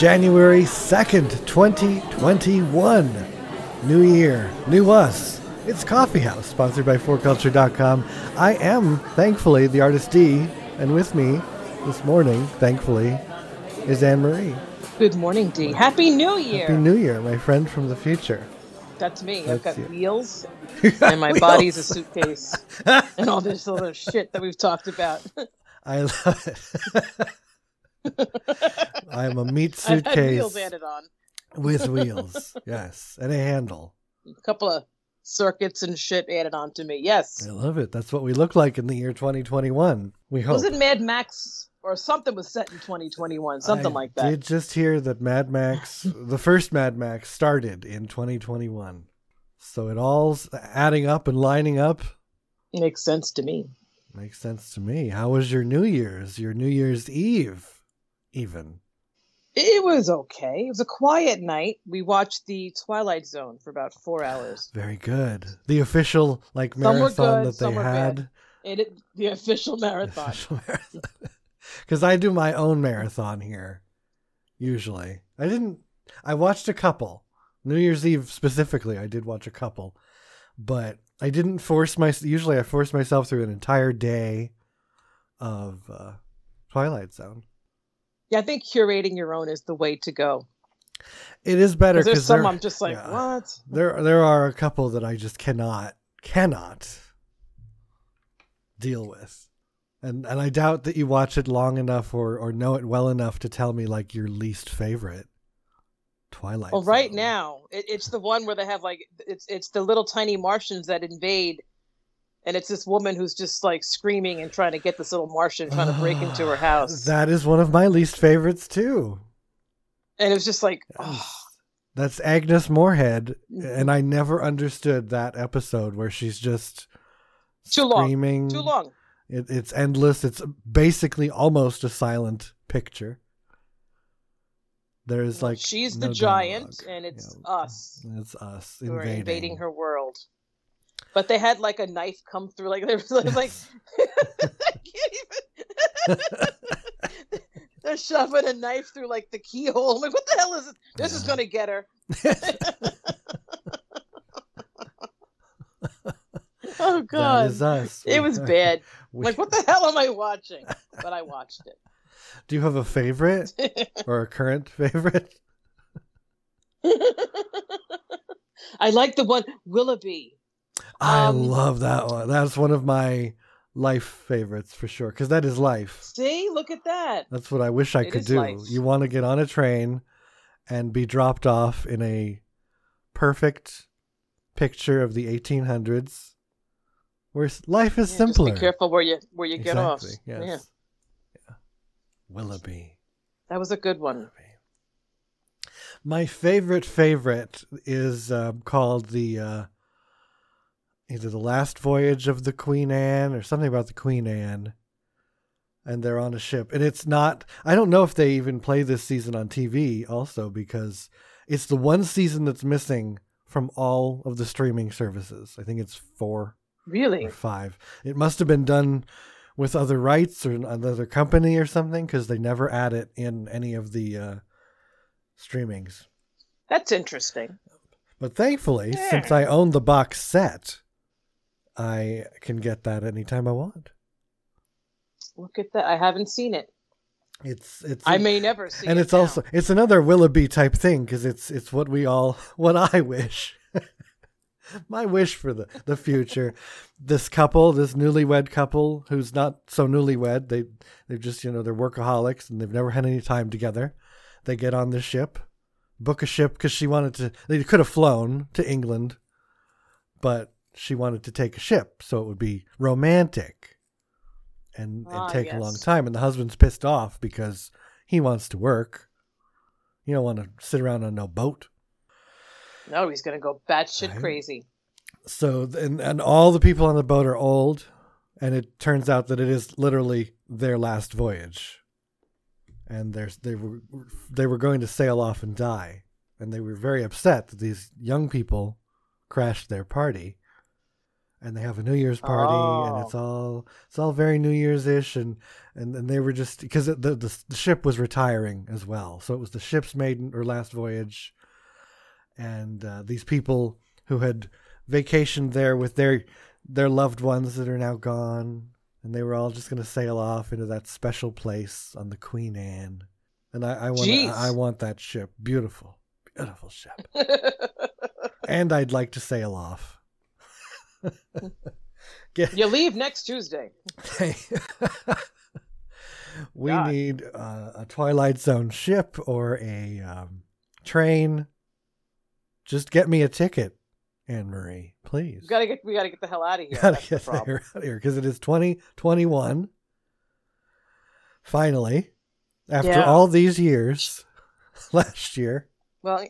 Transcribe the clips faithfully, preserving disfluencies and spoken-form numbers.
January second, twenty twenty-one. New year, new us. It's Coffeehouse, sponsored by four culture dot com. I am, thankfully, the artist D, and with me this morning, thankfully, is Anne-Marie. Good morning, D. Happy New Year. Happy New Year, my friend from the future. That's me. That's I've got you. Wheels, and my wheels. Body's a suitcase, and all this other shit that we've talked about. I love it. I am a meat suitcase. I've had wheels added on. With wheels, yes, and a handle. A couple of circuits and shit added on to me, yes. I love it. That's what we look like in the year twenty twenty-one, we hope. Wasn't Mad Max... Or something was set in twenty twenty-one, something I like that. I did just hear that Mad Max, the first Mad Max, started in twenty twenty-one. So it all's adding up and lining up. It makes sense to me. Makes sense to me. How was your New Year's, your New Year's Eve, even? It was okay. It was a quiet night. We watched the Twilight Zone for about four hours. Very good. The official, like, some marathon good, that they had. It, it, the official marathon. The official marathon. Because I do my own marathon here, usually. I didn't, I watched a couple. New Year's Eve specifically, I did watch a couple. But I didn't force myself, usually I force myself through an entire day of uh, Twilight Zone. Yeah, I think curating your own is the way to go. It is better. Because there's cause some there, I'm just like, yeah, what? There, there are a couple that I just cannot, cannot deal with. And and I doubt that you watch it long enough or, or know it well enough to tell me, like, your least favorite Twilight Well, Zone. Right now, it, it's the one where they have, like, it's it's the little tiny Martians that invade, and it's this woman who's just, like, screaming and trying to get this little Martian, trying to break into her house. That is one of my least favorites, too. And it was just like, oh. That's Agnes Moorhead, and I never understood that episode where she's just Too screaming. long. Too long. It, it's endless. It's basically almost a silent picture. There's like she's no the giant, dialogue. and it's yeah. us. It's us invading. We're invading her world. But they had like a knife come through. Like they were like, I can't even. They're shoving a knife through like the keyhole. I'm like, what the hell is this? This yeah. is gonna get her. Oh God! That is us. It was bad. We... Like, what the hell am I watching? But I watched it. Do you have a favorite or a current favorite? I like the one Willoughby. I um, love that one. That's one of my life favorites for sure. Because that is life. See, look at that. That's what I wish I it could do. Life. You want to get on a train and be dropped off in a perfect picture of the eighteen hundreds. Where life is yeah, simpler. Just be careful where you where you exactly, get off. Yes. Yeah. yeah. Willoughby. That was a good one. Willoughby. My favorite favorite is uh, called the uh, either the Last Voyage of the Queen Anne or something about the Queen Anne, and they're on a ship. And it's not. I don't know if they even play this season on T V also because it's the one season that's missing from all of the streaming services. I think it's four. Really? Or five. It must have been done with other rights or another company or something because they never add it in any of the uh, streamings. That's interesting. But thankfully, yeah. since I own the box set, I can get that anytime I want. Look at that. I haven't seen it. It's it's. I may never see it. And it's also, it's another Willoughby type thing because it's, it's what we all, what I wish. My wish for the, the future, this couple, this newlywed couple who's not so newlywed, they, they're just, you know, they're workaholics and they've never had any time together. They get on the ship, book a ship because she wanted to, they could have flown to England, but she wanted to take a ship. So it would be romantic and, ah, and take yes. a long time. And the husband's pissed off because he wants to work. You don't want to sit around on no boat. No, he's going to go batshit right. crazy. So, and, and all the people on the boat are old, and it turns out that it is literally their last voyage. And they were they were going to sail off and die. And they were very upset that these young people crashed their party. and they have a New Year's party, oh. and it's all it's all very New Year's ish, and, and and they were just because the, the the ship was retiring as well, so it was the ship's maiden or last voyage, and uh, these people who had vacationed there with their their loved ones that are now gone, and they were all just going to sail off into that special place on the Queen Anne, and I, I want I, I want that ship, beautiful, beautiful ship, and I'd like to sail off. Get, you leave next Tuesday. we God. need uh, a Twilight Zone ship or a um, train. Just get me a ticket, Anne-Marie, please. We gotta get, we gotta get the hell out of here. Gotta That's get the problem. Out of here because it is twenty twenty-one. Finally, after yeah. all these years, last year. Well,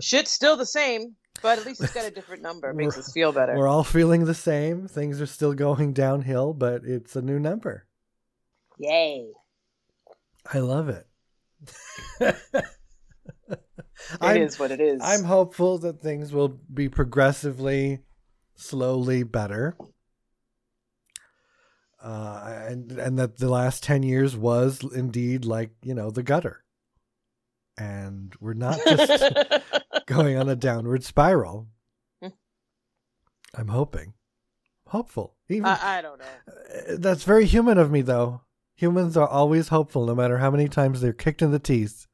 shit's still the same. But at least it's got a different number. It makes we're, us feel better. We're all feeling the same. Things are still going downhill, but it's a new number. Yay. I love it. It I'm, is what it is. I'm hopeful that things will be progressively, slowly better. Uh, and, and that the last ten years was indeed like, you know, the gutter. And we're not just... going on a downward spiral. I'm hoping. Hopeful. Even, I, I don't know. That's very human of me, though. Humans are always hopeful, no matter how many times they're kicked in the teeth.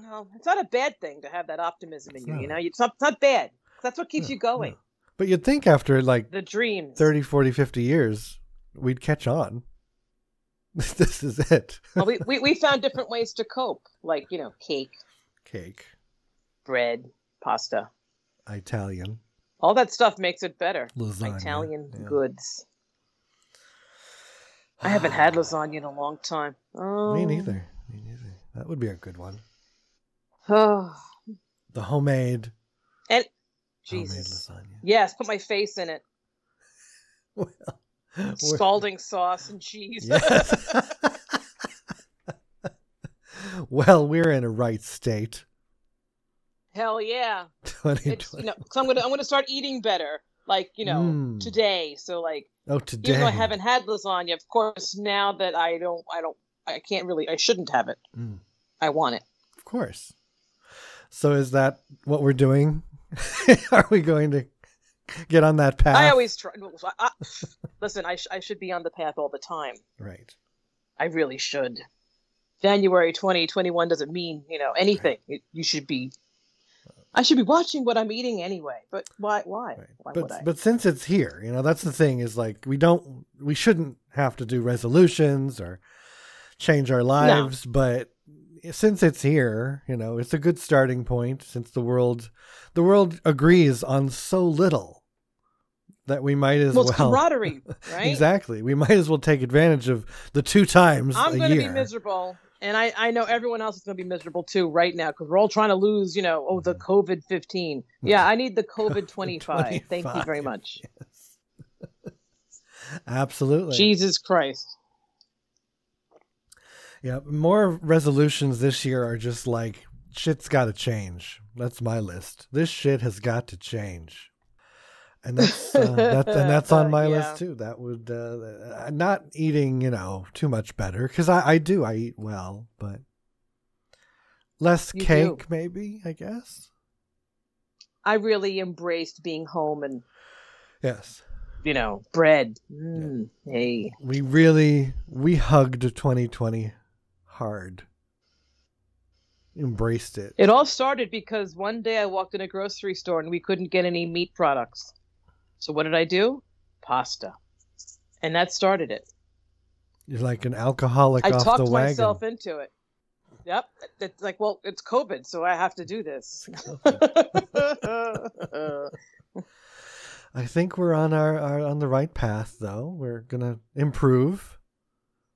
No, it's not a bad thing to have that optimism in you, no. you know? It's not, it's not bad. That's what keeps no, you going. No. But you'd think after, like, the dreams. thirty, forty, fifty years, we'd catch on. This is it. Well, we, we, we found different ways to cope, like, you know, cake. Cake. Bread. Pasta. Italian. All that stuff makes it better. Lasagna. Italian yeah. goods. I haven't had lasagna in a long time. Oh. Me neither. Me neither. That would be a good one. Oh. The homemade. And Jesus. Homemade lasagna. Yes, put my face in it. Well, scalding sauce and cheese. Yes. Well, we're in a right state. Hell yeah! It's, you know, so I'm gonna I'm gonna start eating better, like you know mm. today. So like oh today, even though I haven't had lasagna, of course now that I don't I don't I can't really I shouldn't have it. Mm. I want it, of course. So is that what we're doing? Are we going to get on that path? I always try. I, I, listen, I sh- I should be on the path all the time. Right. I really should. January twenty twenty-one doesn't mean you know anything. Right. It, you should be. I should be watching what I'm eating anyway, but why? Why? Right. why but would I? But since it's here, you know, that's the thing is like we don't, we shouldn't have to do resolutions or change our lives. No. But since it's here, you know, it's a good starting point. Since the world, the world agrees on so little that we might as well, well it's camaraderie, right? Exactly. We might as well take advantage of the two times I'm going to be miserable. And I, I know everyone else is going to be miserable, too, right now, because we're all trying to lose, you know, oh, the covid fifteen. Yeah, I need the covid twenty-five. Thank you very much. Yes. Absolutely. Jesus Christ. Yeah, more resolutions this year are just like, shit's got to change. That's my list. This shit has got to change. And that's uh, that, and that's on my uh, yeah. list too. That would uh, not eating, you know, too much better because I, I do I eat well, but less you cake do. Maybe I guess. I really embraced being home and yes, you know, bread. Mm, yeah. Hey, we really we hugged twenty twenty hard. Embraced it. It all started because one day I walked in a grocery store and we couldn't get any meat products. So what did I do? Pasta. And that started it. You're like an alcoholic I off the wagon. I talked myself into it. Yep. It's like, well, it's COVID, so I have to do this. I think we're on our, our on the right path, though. We're going to improve.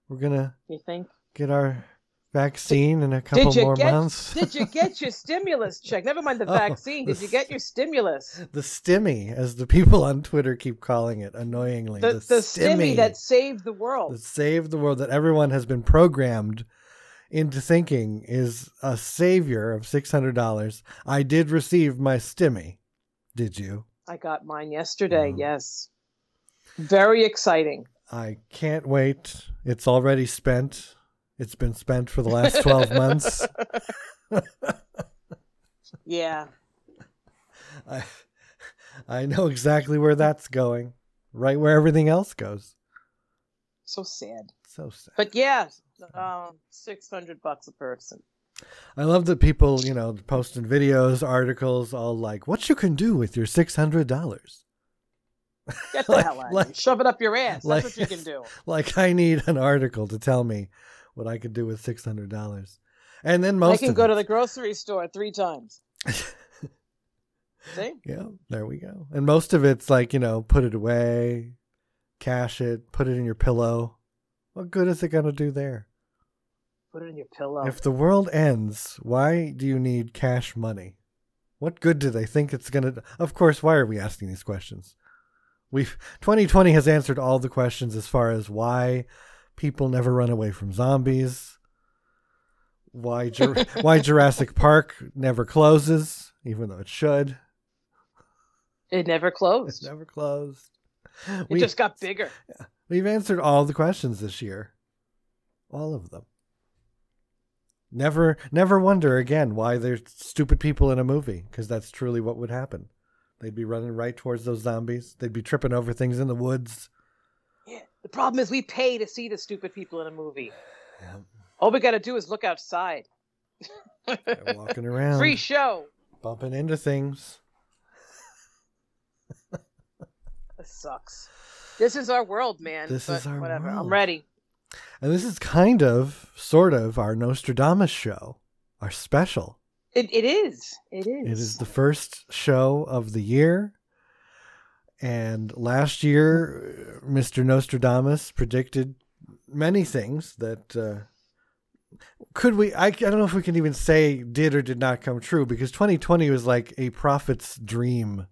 We're going to You think? Get our vaccine in a couple did you more get, months. Did you get your stimulus check? Never mind the oh, vaccine. Did the, you get your stimulus? The Stimmy, as the people on Twitter keep calling it annoyingly. The, the, the Stimmy that saved the world. That saved the world that everyone has been programmed into thinking is a savior of six hundred dollars. I did receive my Stimmy. Did you? I got mine yesterday, um, yes. Very exciting. I can't wait. It's already spent. It's been spent for the last twelve months. Yeah. I I know exactly where that's going. Right where everything else goes. So sad. So sad. But yeah, um, six hundred bucks a person. I love that people, you know, posting videos, articles, all like, what you can do with your six hundred dollars. Get the like, hell out like, of you. Shove it up your ass. Like, that's what you can do. Like, I need an article to tell me what I could do with six hundred dollars. And then most I can of go it. to the grocery store three times. See? Yeah, there we go. And most of it's like, you know, put it away, cash it, put it in your pillow. What good is it going to do there? Put it in your pillow. If the world ends, why do you need cash money? What good do they think it's going to do? Of course, why are we asking these questions? We've twenty twenty has answered all the questions as far as why people never run away from zombies, why Ju- why Jurassic Park never closes, even though it should. It never closed. It never closed. It we, just got bigger. Yeah, we've answered all the questions this year. All of them. Never, never wonder again why there's stupid people in a movie, because that's truly what would happen. They'd be running right towards those zombies. They'd be tripping over things in the woods. Yeah, the problem is we pay to see the stupid people in a movie. Yeah. All we got to do is look outside. They're walking around. Free show. Bumping into things. This sucks. This is our world, man. This but is our whatever. World. I'm ready. And this is kind of, sort of, our Nostradamus show, our special. It It is. It is. It is the first show of the year. And last year, Mister Nostradamus predicted many things that uh, could we, I, I don't know if we can even say did or did not come true, because twenty twenty was like a prophet's dream.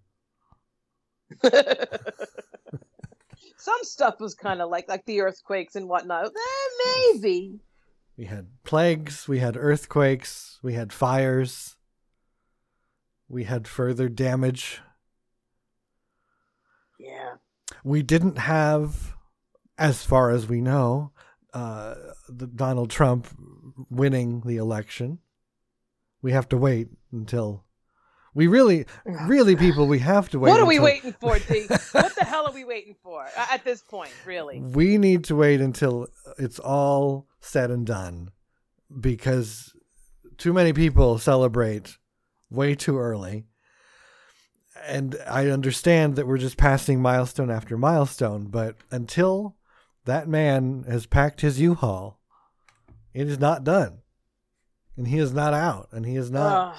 Some stuff was kind of like like the earthquakes and whatnot. Eh, maybe. We had plagues, we had earthquakes, we had fires, we had further damage. Yeah. We didn't have, as far as we know, uh, the Donald Trump winning the election. We have to wait until... We really, really, people, we have to wait. What are we waiting for, D? What the hell are we waiting for at this point, really? We need to wait until it's all said and done, because too many people celebrate way too early. And I understand that we're just passing milestone after milestone, but until that man has packed his U-Haul, it is not done. And he is not out, and he is not... Uh.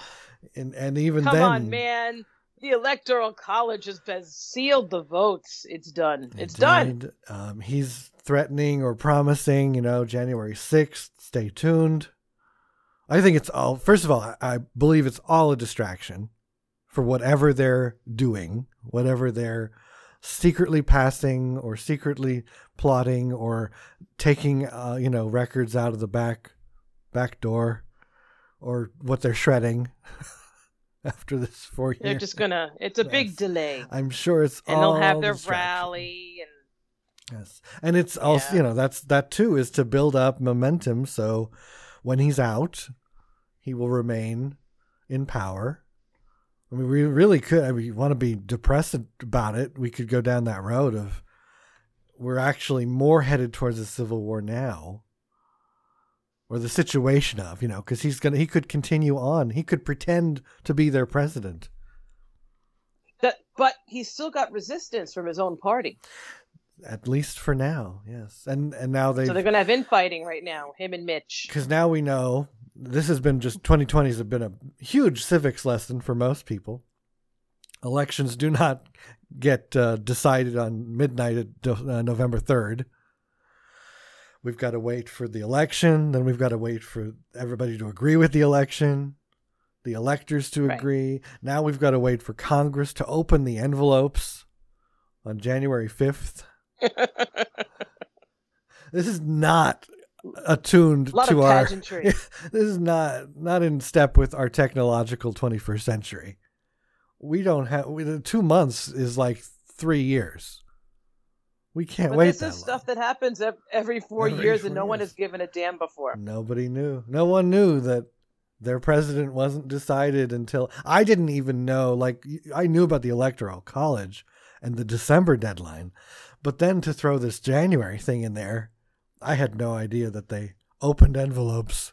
And, and even Come then, on, man, the Electoral College has been sealed the votes. It's done. It's indeed. done. Um, he's threatening or promising, you know, January sixth. Stay tuned. I think it's all, first of all, I believe it's all a distraction for whatever they're doing, whatever they're secretly passing or secretly plotting or taking, uh, you know, records out of the back, back door. Or what they're shredding after this four years. They're just going to, it's a big yes. delay. I'm sure it's and all. And they'll have their rally. And Yes. And it's also, yeah. you know, that's, that too is to build up momentum. So when he's out, he will remain in power. I mean, we really could, I mean, you want to be depressed about it. We could go down that road of we're actually more headed towards a civil war now. Or the situation of, you know, because he's gonna, he could continue on. He could pretend to be their president. That, but he's still got resistance from his own party. At least for now, yes. And and now they so they're gonna have infighting right now, him and Mitch. Because now we know this has been just twenty twenty has been a huge civics lesson for most people. Elections do not get uh, decided on midnight at uh, November third. We've got to wait for the election. Then we've got to wait for everybody to agree with the election, the electors to right. agree. Now we've got to wait for Congress to open the envelopes on January fifth. This is not attuned a lot to of pageantry. Our... This is not, not in step with our technological twenty-first century. We don't have... We, two months is like three years. We can't but wait. This that is long. Stuff that happens every four every years, four and no years. One has given a damn before. Nobody knew. No one knew that their president wasn't decided until I didn't even know. Like, I knew about the Electoral College and the December deadline, but then to throw this January thing in there, I had no idea that they opened envelopes.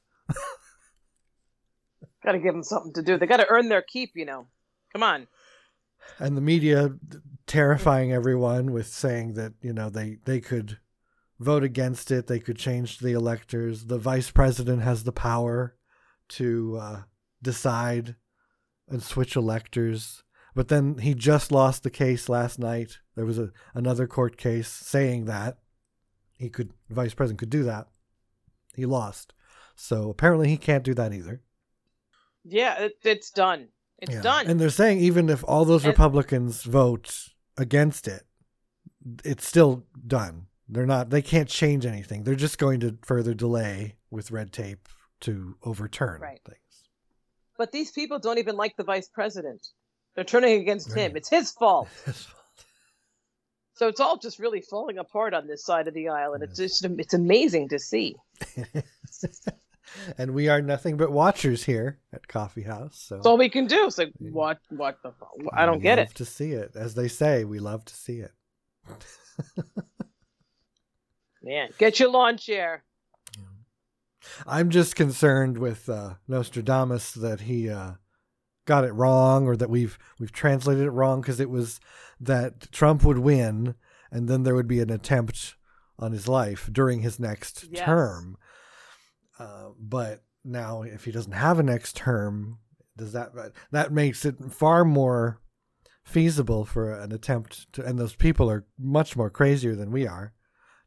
Got to give them something to do. They got to earn their keep, you know. Come on. And the media terrifying everyone with saying that, you know, they, they could vote against it. They could change the electors. The vice president has the power to uh, decide and switch electors. But then he just lost the case last night. There was a, another court case saying that he could, the vice president could do that. He lost. So apparently he can't do that either. Yeah, it, it's done. It's yeah. done. And they're saying even if all those and, Republicans vote against it, it's still done. They're not, they can't change anything. They're just going to further delay with red tape to overturn right. things. But these people don't even like the vice president. They're turning against right. him. It's his fault. His fault. So it's all just really falling apart on this side of the aisle. And yes. it's just, it's amazing to see. And we are nothing but watchers here at Coffeehouse. So that's all we can do. It's like, what, what the fuck? I don't get it. We love to see it. As they say, we love to see it. Man, get your lawn chair. Yeah. I'm just concerned with uh, Nostradamus that he uh, got it wrong, or that we've we've translated it wrong, because it was that Trump would win and then there would be an attempt on his life during his next yes. term. Uh, but now if he doesn't have a next term, does that, that makes it far more feasible for an attempt to, and those people are much more crazier than we are,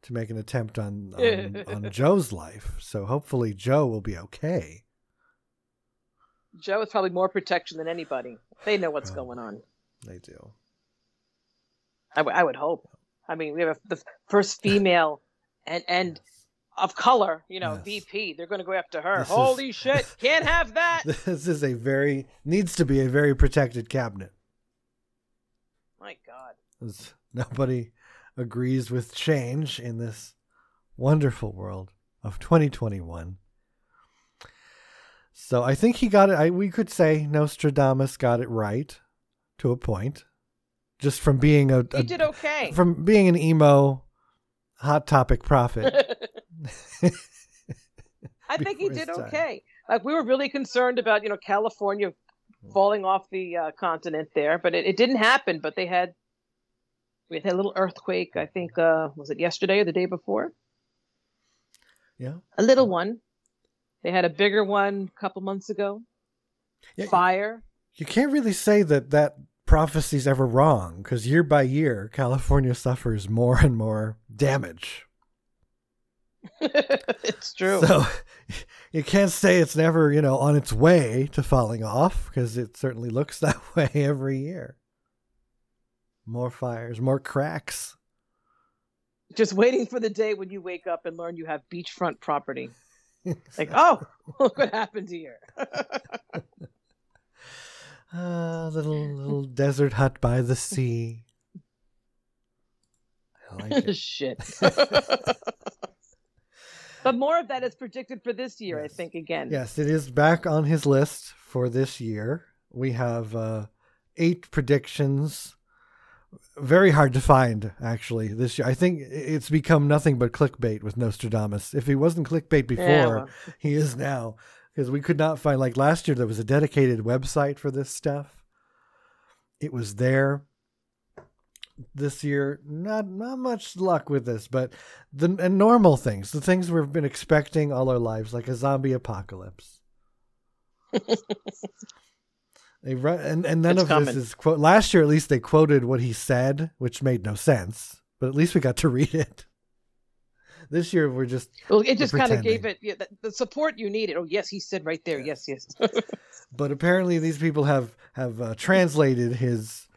to make an attempt on, on, on Joe's life. So hopefully Joe will be okay. Joe is probably more protection than anybody. They know what's oh, going on. They do. I, w- I would hope. I mean, we have a, the first female and, and, yes. of color, you know, yes. V P. They're going to go after her. This Holy is, shit. Can't have that. This is a very, needs to be a very protected cabinet. My God. Nobody agrees with change in this wonderful world of twenty twenty-one. So I think he got it. I, we could say Nostradamus got it right to a point, just from being a, a he did okay from being an emo hot topic prophet. I think he did okay. Like, we were really concerned about, you know, California falling off the uh, continent there, but it, it didn't happen. But they had we had a little earthquake. I think uh, was it yesterday or the day before? Yeah, a little one. They had a bigger one a couple months ago. Yeah, fire. You, you can't really say that that prophecy's ever wrong, because year by year, California suffers more and more damage. It's true. So you can't say it's never, you know, on its way to falling off, because it certainly looks that way every year. More fires, more cracks. Just waiting for the day when you wake up and learn you have beachfront property. Like, oh, look what happened here. uh, little little desert hut by the sea. I like it. Shit. But more of that is predicted for this year, yes. I think, again. Yes, it is back on his list for this year. We have uh, eight predictions. Very hard to find, actually, this year. I think it's become nothing but clickbait with Nostradamus. If he wasn't clickbait before, yeah, well. He is now. Because we could not find, like last year, there was a dedicated website for this stuff. It was there. This year, not not much luck with this, but the and normal things, the things we've been expecting all our lives, like a zombie apocalypse. They run, and, and none it's of coming. This is quote. Last year, at least they quoted what he said, which made no sense, but at least we got to read it. This year, we're just well, it just kind of gave it yeah, the, the support you needed. Oh yes, he said right there. Yes, yes. yes. But apparently, these people have have uh, translated his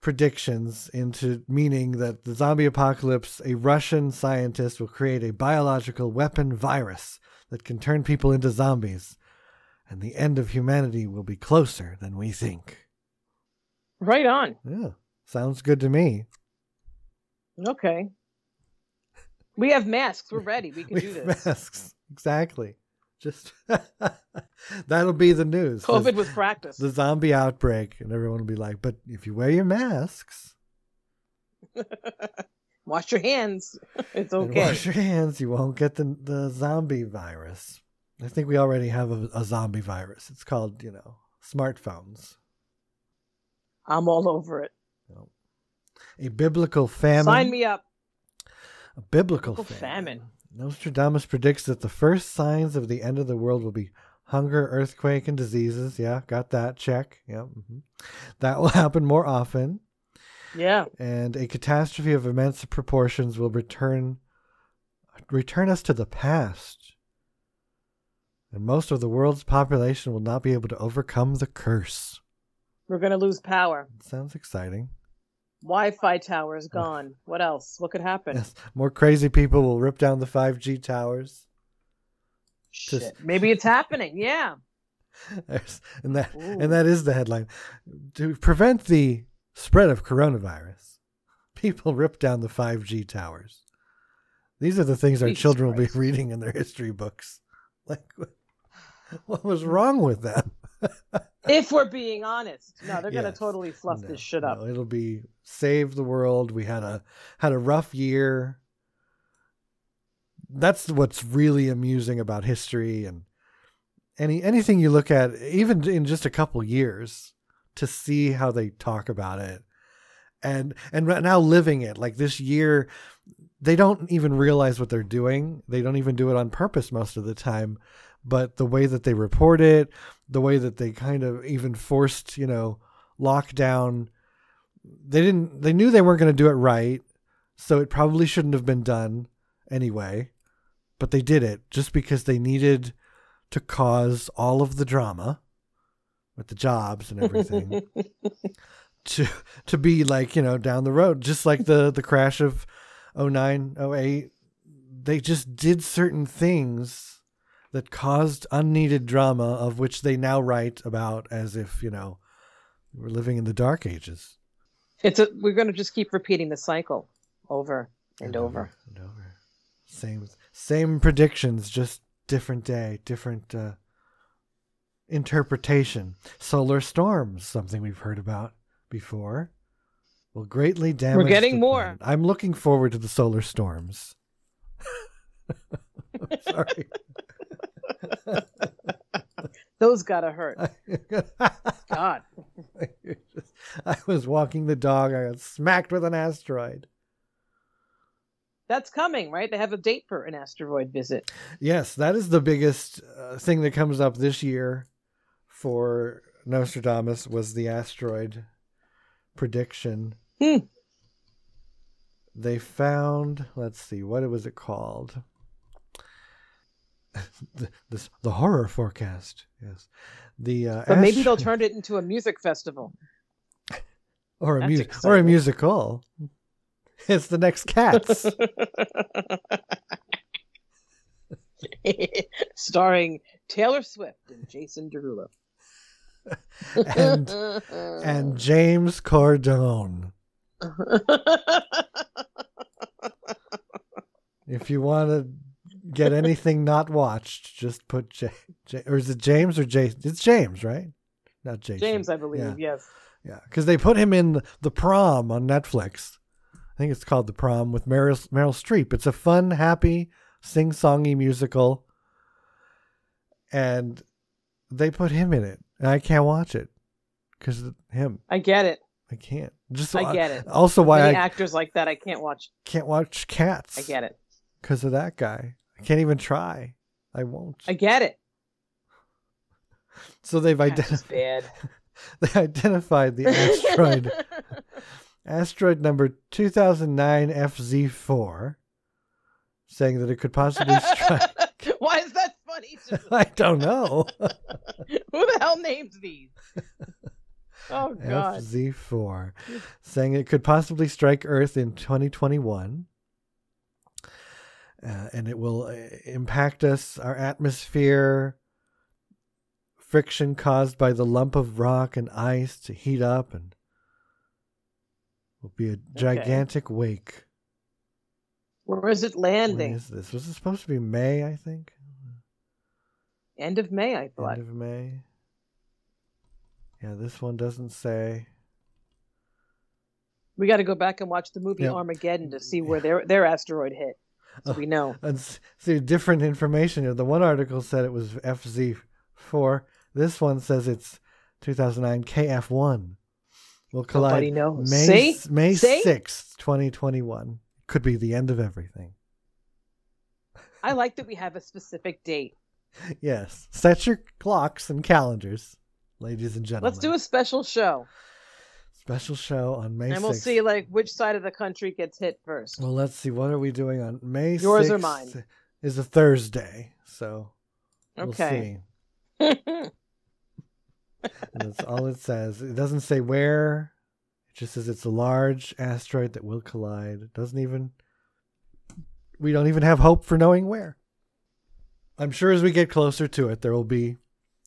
predictions into meaning that the zombie apocalypse, a Russian scientist will create a biological weapon virus that can turn people into zombies, and the end of humanity will be closer than we think. Right on. Yeah, sounds good to me. Okay. We have masks. We're ready. We can we do this. Masks. Exactly. Just that'll be the news. COVID There's, was practice. The zombie outbreak, and everyone will be like, but if you wear your masks. Wash your hands. It's okay. And wash your hands. You won't get the, the zombie virus. I think we already have a, a zombie virus. It's called, you know, smartphones. I'm all over it. No. A biblical famine. Sign me up. A biblical, biblical famine. famine. Nostradamus predicts that the first signs of the end of the world will be hunger, earthquake, and diseases. Yeah, got that. Check. Yeah, mm-hmm. That will happen more often. Yeah. And a catastrophe of immense proportions will return, return us to the past. And most of the world's population will not be able to overcome the curse. We're going to lose power. Sounds exciting. Wi-Fi tower is gone. What else? What could happen? Yes. More crazy people will rip down the five G towers. Shit. Just... Maybe it's happening. Yeah. And that, and that is the headline. To prevent the spread of coronavirus, people rip down the five G towers. These are the things Jesus our children Christ. will be reading in their history books. Like, what was wrong with them? If we're being honest, no, they're yes. going to totally fluff no, this shit up. No, it'll be save the world. We had a had a rough year. That's what's really amusing about history and any anything you look at, even in just a couple years, to see how they talk about it, and and right now living it like this year, they don't even realize what they're doing. They don't even do it on purpose most of the time. But the way that they report it, the way that they kind of even forced, you know, lockdown, they didn't, they knew they weren't going to do it right. So it probably shouldn't have been done anyway, but they did it just because they needed to cause all of the drama with the jobs and everything to, to be like, you know, down the road, just like the, the crash of oh nine, oh eight, they just did certain things that caused unneeded drama, of which they now write about as if, you know, we're living in the dark ages. It's a, we're going to just keep repeating the cycle over and, and over. over and over. Same, same predictions, just different day, different uh, interpretation. Solar storms, something we've heard about before, will greatly damage. We're getting more. Planet. I'm looking forward to the solar storms. Sorry. Those gotta hurt. God. I was walking the dog. I got smacked with an asteroid. That's coming, right? They have a date for an asteroid visit. Yes, that is the biggest uh, thing that comes up this year for Nostradamus was the asteroid prediction. Hmm. They found, let's see, what was it called? The, this, the horror forecast, yes. The uh, but maybe astro- they'll turn it into a music festival, or a That's music, exciting. or a musical. It's the next Cats, starring Taylor Swift and Jason Derulo, and and James Corden. If you want to. Get anything not watched, just put J, J or is it James or Jason? It's James, right? Not Jason. James, I believe, yeah. yes. Yeah, because they put him in The Prom on Netflix. I think it's called The Prom with Meryl, Meryl Streep. It's a fun, happy, sing-songy musical. And they put him in it. And I can't watch it because of him. I get it. I can't. Just I get it. Also why Many I, actors like that I can't watch. Can't watch Cats. I get it. Because of that guy. I can't even try. I won't. I get it. So they've identified they identified the asteroid asteroid number two thousand nine F Z four, saying that it could possibly strike. Why is that funny to me? I don't know. Who the hell names these? Oh god. F Z four, saying it could possibly strike Earth in twenty twenty-one. Uh, and it will uh, impact us, our atmosphere, friction caused by the lump of rock and ice to heat up, and will be a gigantic okay. wake Where is it landing? When is this? Was it supposed to be May, I think? End of May, I thought. End of May. Yeah, this one doesn't say. We got to go back and watch the movie yeah. Armageddon to see where yeah. their their asteroid hit. So oh, we know. And see, different information here. The one article said it was F Z four. This one says it's two thousand nine K F one. Will collide knows. May, see? May see? sixth, twenty twenty-one. Could be the end of everything. I like that we have a specific date. Yes. Set your clocks and calendars, ladies and gentlemen. Let's do a special show. Special show on May sixth. And we'll sixth. See like which side of the country gets hit first. Well, let's see. What are we doing on May Yours sixth? Yours or mine. Is a Thursday. So we'll okay. see. That's all it says. It doesn't say where. It just says it's a large asteroid that will collide. It doesn't even... We don't even have hope for knowing where. I'm sure as we get closer to it, there will be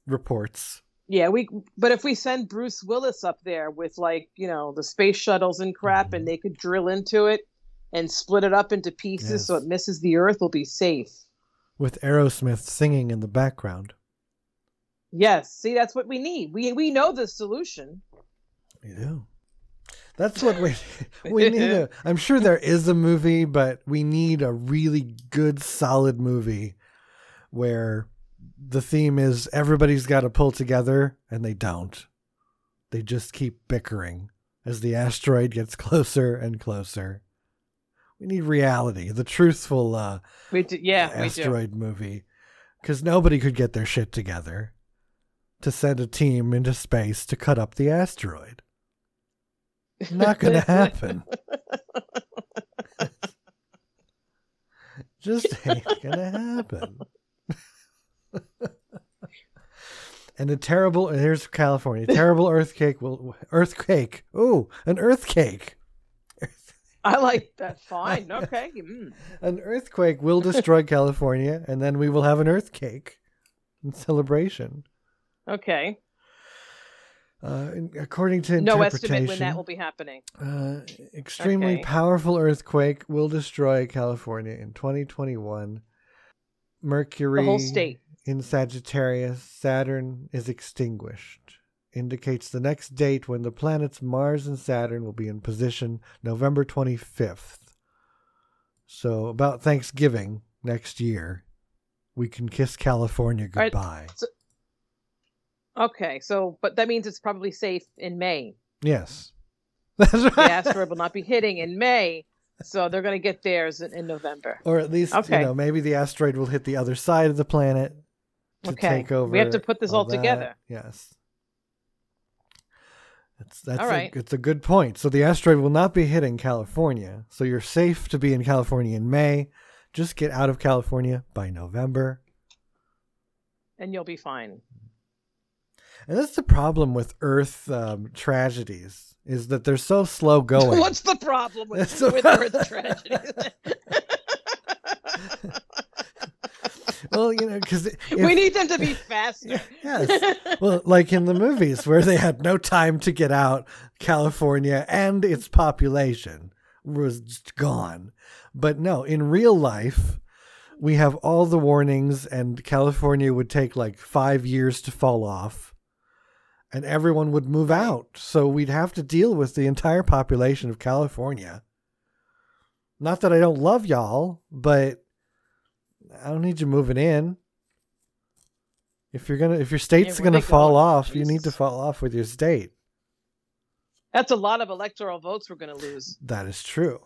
reports. Yeah, we. But if we send Bruce Willis up there with, like, you know, the space shuttles and crap, mm-hmm. and they could drill into it and split it up into pieces yes. so it misses the Earth, we'll be safe. With Aerosmith singing in the background. Yes. See, that's what we need. We we know the solution. We do. That's what we we need. A, I'm sure there is a movie, but we need a really good, solid movie where the theme is everybody's got to pull together, and they don't. They just keep bickering as the asteroid gets closer and closer. We need reality, the truthful uh, we do, yeah, asteroid we do. movie, because nobody could get their shit together to send a team into space to cut up the asteroid. Not going to happen. Just ain't going to happen. And a terrible, here's California, terrible earthquake will, earthquake. Ooh, an earthquake. I like that. Fine. Okay. Mm. An earthquake will destroy California, and then we will have an earthquake in celebration. Okay. Uh, according to interpretation, no estimate when that will be happening. Uh, extremely okay. powerful earthquake will destroy California in twenty twenty-one. Mercury, the whole state, in Sagittarius. Saturn is extinguished. Indicates the next date when the planets Mars and Saturn will be in position, November twenty-fifth. So about Thanksgiving next year, we can kiss California goodbye. Okay, so, but that means it's probably safe in May. Yes. That's right. The asteroid will not be hitting in May, so they're going to get theirs in, in November. Or at least, okay. you know, maybe the asteroid will hit the other side of the planet to okay. take over. We have to put this all, all together. Yes. It's, that's all right. A, it's a good point. So the asteroid will not be hitting California, so you're safe to be in California in May. Just get out of California by November. And you'll be fine. And that's the problem with Earth um, tragedies, is that they're so slow going. What's the problem with, so... with Earth tragedies? Well, you know, because... We need them to be faster. Yes. Well, like in the movies where they had no time to get out, California and its population was just gone. But no, in real life... We have all the warnings, and California would take like five years to fall off, and everyone would move out. So we'd have to deal with the entire population of California. Not that I don't love y'all, but I don't need you moving in. If you're gonna, if your state's yeah, gonna fall off, you need to fall off with your state. That's a lot of electoral votes we're gonna lose. That is true.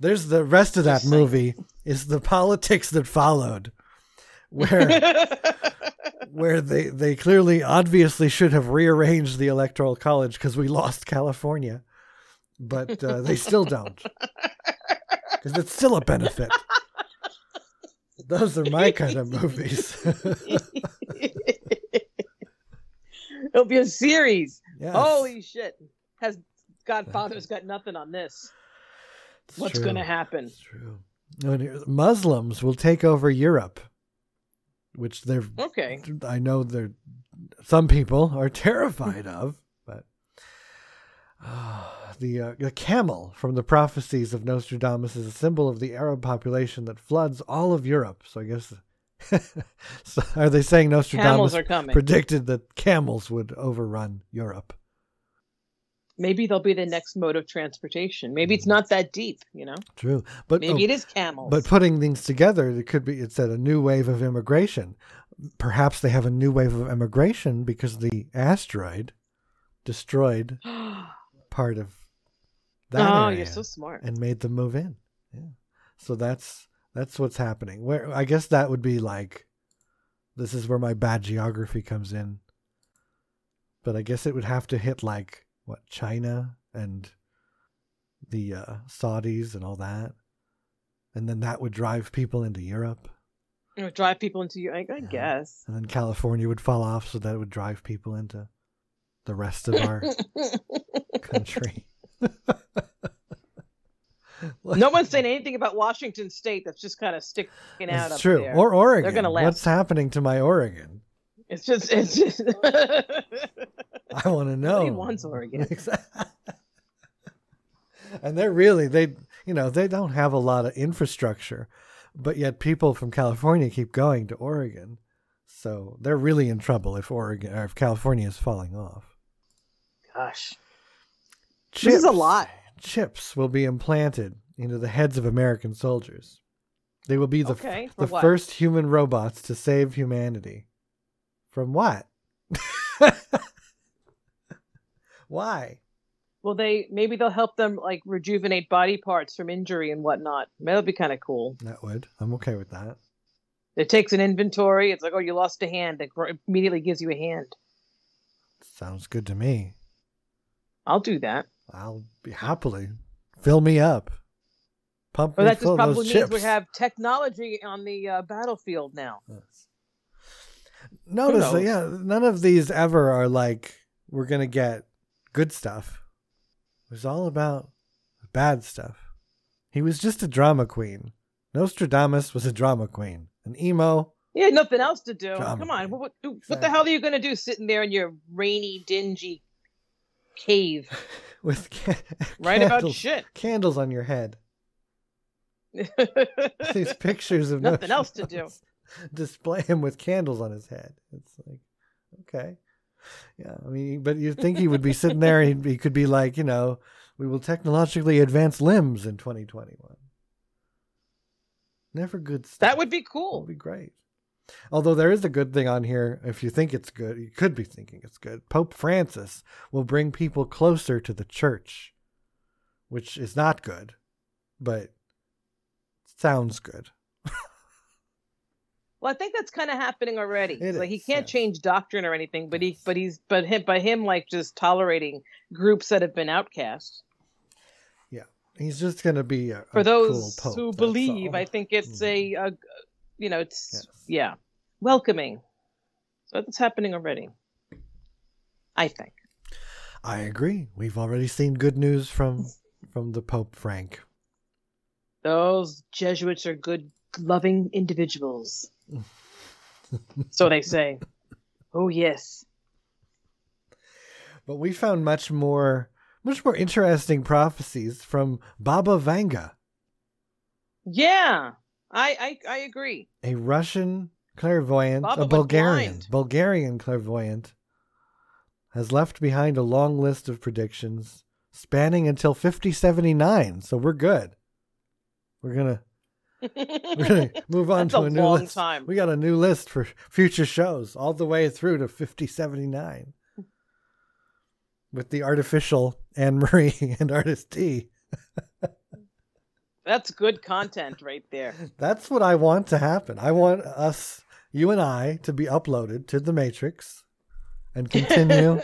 There's the rest of that movie is the politics that followed, where where they, they clearly obviously should have rearranged the Electoral College because we lost California, but uh, they still don't because it's still a benefit. Those are my kind of movies. It'll be a series. Yes. Holy shit! Has Godfather's got nothing on this? It's What's going to happen? It's true. Muslims will take over Europe, which they're okay. I know they're some people are terrified of, but Uh, the, uh, the camel from the prophecies of Nostradamus is a symbol of the Arab population that floods all of Europe. So I guess... so are they saying Nostradamus predicted that camels would overrun Europe? Maybe they'll be the next mode of transportation. Maybe it's not that deep, you know? True. But maybe oh, it is camels. But putting things together, it could be, it said a new wave of immigration. Perhaps they have a new wave of immigration because the asteroid destroyed part of that oh, area. You're so smart. And made them move in. Yeah. So that's That's what's happening. Where I guess that would be like, this is where my bad geography comes in. But I guess it would have to hit like, what, China and the uh, Saudis and all that. And then that would drive people into Europe. It would drive people into Europe, I, I yeah. guess. And then California would fall off, so that it would drive people into the rest of our country. No one's saying anything about Washington State. That's just kind of sticking out it's up true. There. Or Oregon. They're gonna laugh. What's happening to my Oregon? It's just, it's just. I want to know. He wants Oregon, and they're really they, you know, they don't have a lot of infrastructure, but yet people from California keep going to Oregon, so they're really in trouble if Oregon or if California is falling off. Gosh, Chips. This is a lot. Chips will be implanted into the heads of American soldiers. They will be the okay, f- the what? first human robots to save humanity. From what? Why? Well, they maybe they'll help them like rejuvenate body parts from injury and whatnot. That would be kind of cool. That would. I'm okay with that. It takes an inventory. It's like, oh, you lost a hand. It immediately gives you a hand. Sounds good to me. I'll do that. I'll be happily fill me up. Pump well, me that full just of those chips. We have technology on the uh, battlefield now. Yes. Notice, that, yeah, none of these ever are like we're gonna get good stuff. It was all about bad stuff. He was just a drama queen. Nostradamus was a drama queen, an emo. He had nothing else to do. Drama Come on, what, what, what exactly. the hell are you gonna do sitting there in your rainy, dingy cave? With can- right candles, about shit candles on your head. These pictures of nothing else to do. Display him with candles on his head. It's like, okay, yeah. I mean, but you'd think he would be sitting there and he could be like, you know, we will technologically advance limbs in twenty twenty-one. Never good stuff. That would be cool. That would be great. Although there is a good thing on here, if you think it's good, you could be thinking it's good. Pope Francis will bring people closer to the church, which is not good, but sounds good. Well, I think that's kind of happening already. It like is, he can't yeah. change doctrine or anything, but he, but he's, but him, by him, like just tolerating groups that have been outcast. Yeah, he's just going to be a, for a those cool pope, who believe. All. I think it's mm. a. a You know, it's, yes. yeah, welcoming. So that's happening already, I think. I agree. We've already seen good news from from the Pope Frank. Those Jesuits are good, loving individuals. So they say. Oh, yes. But we found much more, much more interesting prophecies from Baba Vanga. Yeah. I, I I agree. A Russian clairvoyant, Baba a Bulgarian, Bulgarian clairvoyant has left behind a long list of predictions spanning until fifty seventy-nine. So we're good. We're going to move on to a, a new list. Time. We got a new list for future shows all the way through to fifty seventy-nine with the artificial Anne-Marie and artist D. That's good content right there. That's what I want to happen. I want us, you and I, to be uploaded to the Matrix and continue.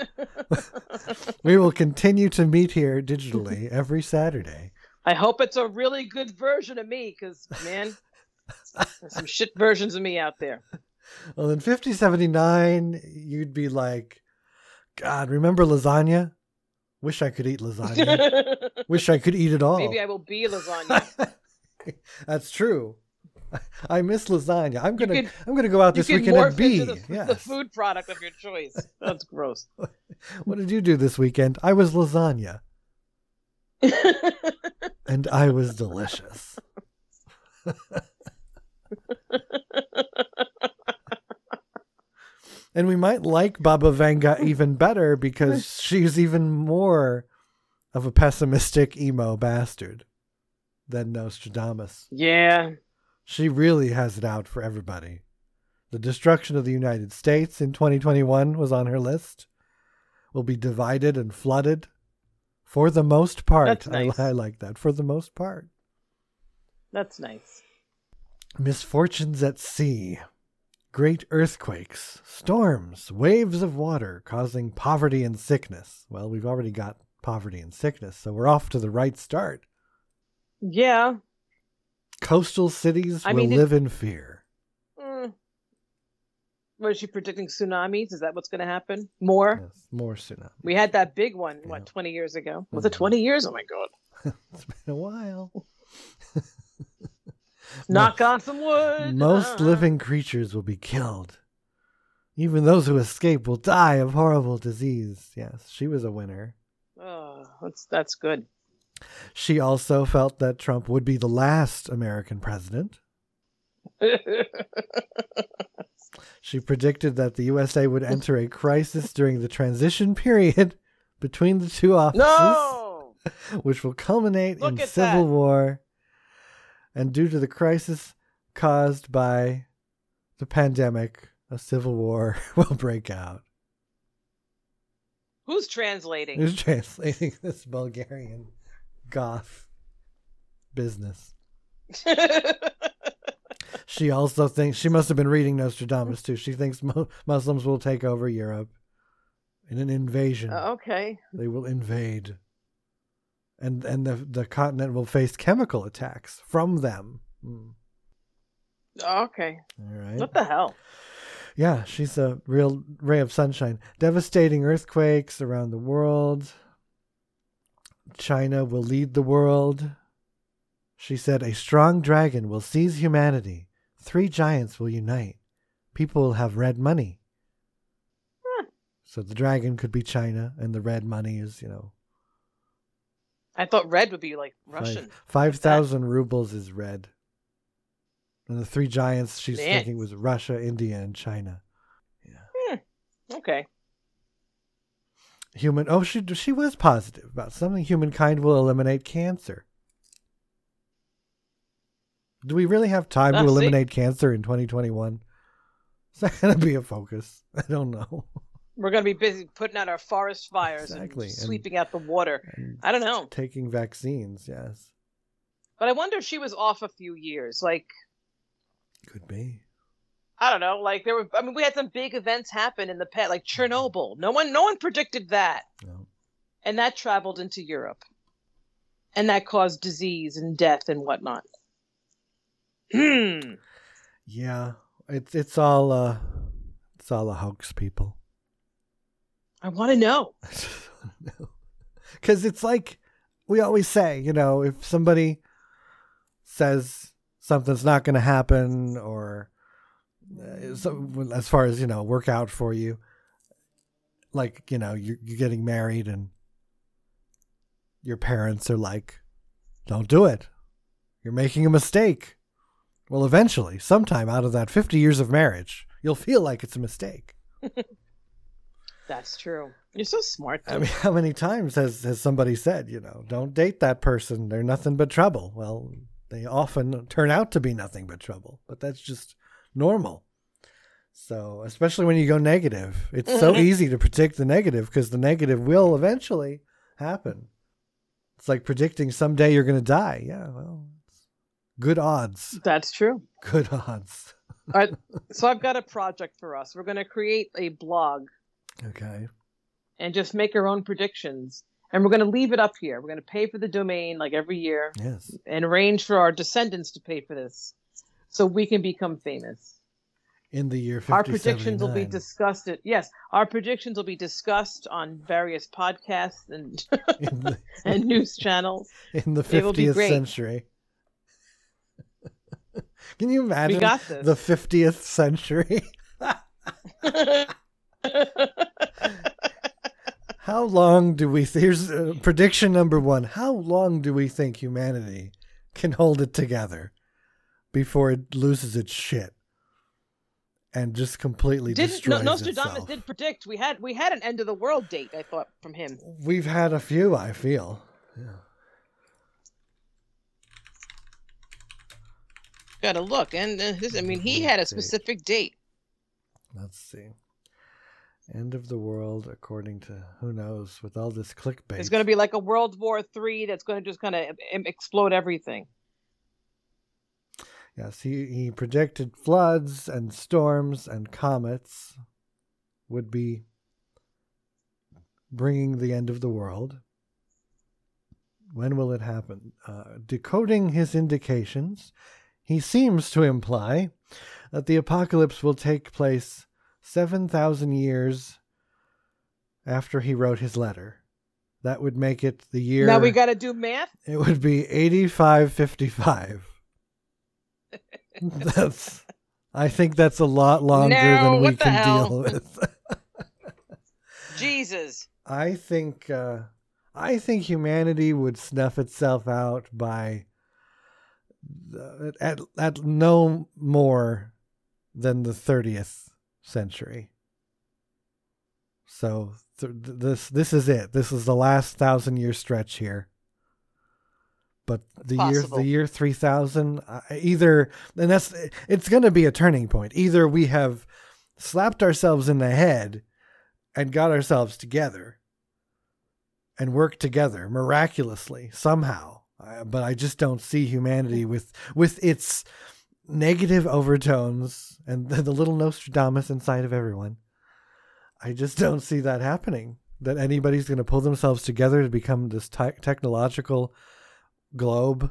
We will continue to meet here digitally every Saturday. I hope it's a really good version of me because, man, there's some shit versions of me out there. Well, in fifty seventy-nine, you'd be like, God, remember lasagna? Wish I could eat lasagna. Wish I could eat it all. Maybe I will be lasagna. That's true. I miss lasagna. I'm gonna. Could, I'm gonna go out this weekend and be the, yes. the food product of your choice. That's gross. What did you do this weekend? I was lasagna. And I was delicious. And we might like Baba Vanga even better because she's even more of a pessimistic emo bastard than Nostradamus. Yeah. She really has it out for everybody. The destruction of the United States in twenty twenty-one was on her list. Will be divided and flooded for the most part. That's nice. I, I like that. For the most part. That's nice. Misfortunes at sea. Great earthquakes, storms, waves of water causing poverty and sickness. Well, we've already got poverty and sickness, so we're off to the right start. Yeah. Coastal cities I will mean, live it... in fear. Mm. What is she predicting? Tsunamis? Is that what's going to happen? More? Yes, more tsunamis. We had that big one, yeah. what, twenty years ago? Was mm-hmm. it twenty years? Oh, my God. It's been a while. Knock on some wood. Most uh. living creatures will be killed. Even those who escape will die of horrible disease. Yes, she was a winner. Oh, that's that's good. She also felt that Trump would be the last American president. She predicted that the U S A would enter a crisis during the transition period between the two offices, no! which will culminate Look in civil that. war. And due to the crisis caused by the pandemic, a civil war will break out. Who's translating? Who's translating this Bulgarian goth business? She also thinks, she must have been reading Nostradamus too. She thinks mo- Muslims will take over Europe in an invasion. Uh, okay. They will invade. And and the the continent will face chemical attacks from them. Mm. Okay. All right. What the hell? Yeah, she's a real ray of sunshine. Devastating earthquakes around the world. China will lead the world. She said a strong dragon will seize humanity. Three giants will unite. People will have red money. Huh. So the dragon could be China, and the red money is, you know, I thought red would be like Russian. five thousand five, rubles is red. And the three giants she's Man. thinking was Russia, India, and China. Yeah. Hmm. Okay. Human. Oh, she she was positive about something. Humankind will eliminate cancer. Do we really have time Let's to eliminate see. cancer in twenty twenty-one? Is that going to be a focus? I don't know. We're going to be busy putting out our forest fires exactly. and sweeping and, out the water. I don't know. Taking vaccines, yes. But I wonder if she was off a few years. Like, could be. I don't know. Like there were. I mean, we had some big events happen in the past, like Chernobyl. No one, no one predicted that, no. and that traveled into Europe, and that caused disease and death and whatnot. Yeah, it's it's all uh, it's all a hoax, people. I want to know. Because it's like we always say, you know, if somebody says something's not going to happen or uh, so, as far as, you know, work out for you, like, you know, you're, you're getting married and your parents are like, don't do it. You're making a mistake. Well, eventually, sometime out of that fifty years of marriage, you'll feel like it's a mistake. That's true. You're so smart. Though. I mean, how many times has, has somebody said, you know, don't date that person. They're nothing but trouble. Well, they often turn out to be nothing but trouble, but that's just normal. So especially when you go negative, it's so easy to predict the negative because the negative will eventually happen. It's like predicting someday you're going to die. Yeah, well, good odds. That's true. Good odds. All right. So I've got a project for us. We're going to create a blog. Okay. And just make our own predictions. And we're going to leave it up here. We're going to pay for the domain like every year. Yes. And arrange for our descendants to pay for this so we can become famous. In the year fifty seventy-nine. Our predictions will be discussed. At, yes. Our predictions will be discussed on various podcasts and, the, and news channels. In the fiftieth century. Can you imagine we got this. The fiftieth century? How long do we? Th- here's uh, prediction number one. How long do we think humanity can hold it together before it loses its shit and just completely Didn't, destroys no, Nostradamus itself? Did predict we had we had an end of the world date. I thought from him. We've had a few. I feel. Yeah. Gotta look, and uh, this. I mean, he had a specific date. Let's see. End of the world, according to who knows, with all this clickbait. It's going to be like a World War Three that's going to just kind of explode everything. Yes, he, he predicted floods and storms and comets would be bringing the end of the world. When will it happen? Uh, decoding his indications, he seems to imply that the apocalypse will take place seven thousand years after he wrote his letter. That would make it the year... Now we got to do math? It would be eighty-five fifty-five. That's. I think that's a lot longer now, than we can hell? deal with. Jesus. I think, uh, I think humanity would snuff itself out by uh, at, at no more than the thirtieth century. So th- th- this this is it. This is the last thousand year stretch here. But the year the year three thousand, uh, either and that's it's going to be a turning point. Either we have slapped ourselves in the head and got ourselves together and worked together miraculously somehow. Uh, but I just don't see humanity with with its negative overtones and the, the little Nostradamus inside of everyone. I just don't see that happening, that anybody's going to pull themselves together to become this te- technological globe.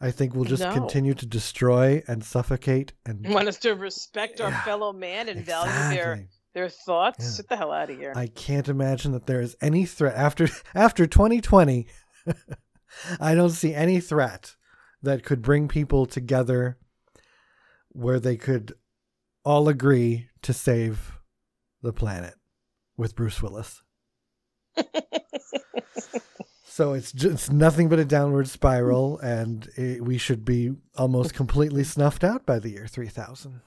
I think we'll just no. continue to destroy and suffocate. And you want us to respect our yeah, fellow man and exactly. value their their thoughts? Yeah. Get the hell out of here. I can't imagine that there is any threat. After, after twenty twenty, I don't see any threat that could bring people together where they could all agree to save the planet with Bruce Willis. So it's just, it's nothing but a downward spiral, and it, we should be almost completely snuffed out by the year three thousand.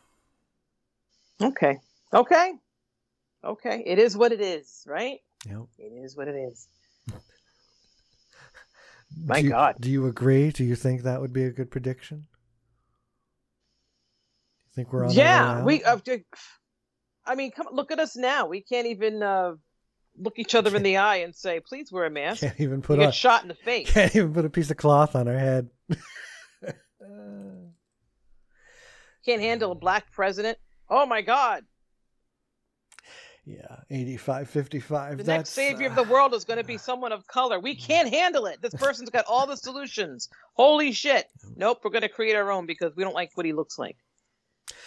Okay. Okay. Okay. It is what it is, right? Yep. It is what it is. My do you, God. Do you agree? Do you think that would be a good prediction? Think we're on yeah we uh, I mean, come look at us now. We can't even uh look each other in the eye and say, please wear a mask. Can't even put a shot in the face. Can't even put a piece of cloth on our head. Can't handle a black president. Oh my God. Yeah. Eighty-five fifty-five. The that's, next savior uh, of the world is going to be someone of color. We can't handle it. This person's got all the solutions. Holy shit. Nope, we're going to create our own because we don't like what he looks like.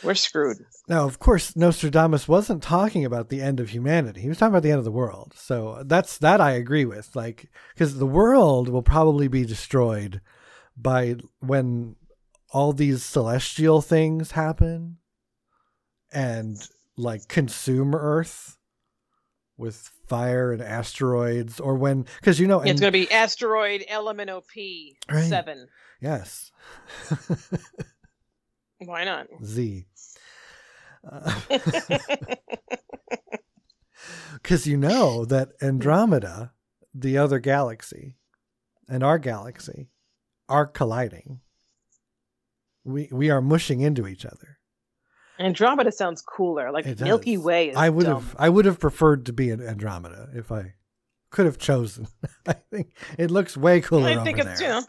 We're screwed. Now, of course, Nostradamus wasn't talking about the end of humanity. He was talking about the end of the world. So that's that I agree with, like, because the world will probably be destroyed by when all these celestial things happen and like consume Earth with fire and asteroids, or when, because, you know, yeah, it's going to be asteroid L M N O P right. seven. Yes. Why not? Z. Because uh, you know that Andromeda, the other galaxy, and our galaxy are colliding. We we are mushing into each other. Andromeda sounds cooler. Like Milky Way is I would dumb. have I would have preferred to be in Andromeda if I could have chosen. I think it looks way cooler I think over it's, there. You know,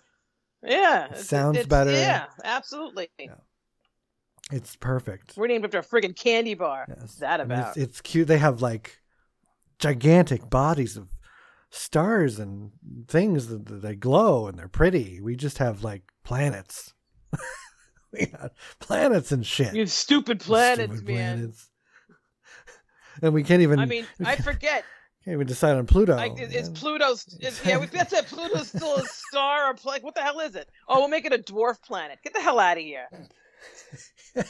yeah. It sounds it's, better. Yeah, absolutely. Yeah. It's perfect. We're named after a friggin' candy bar. Yes. What's that about? It's, it's cute. They have like gigantic bodies of stars and things that, that they glow and they're pretty. We just have like planets. We got planets and shit. You stupid planets, stupid man. Planets. And we can't even. I mean, I forget. Can't even decide on Pluto. I, is is Pluto's? Is, yeah, we that's it. Pluto's still a star or planet. What the hell is it? Oh, we'll make it a dwarf planet. Get the hell out of here. Get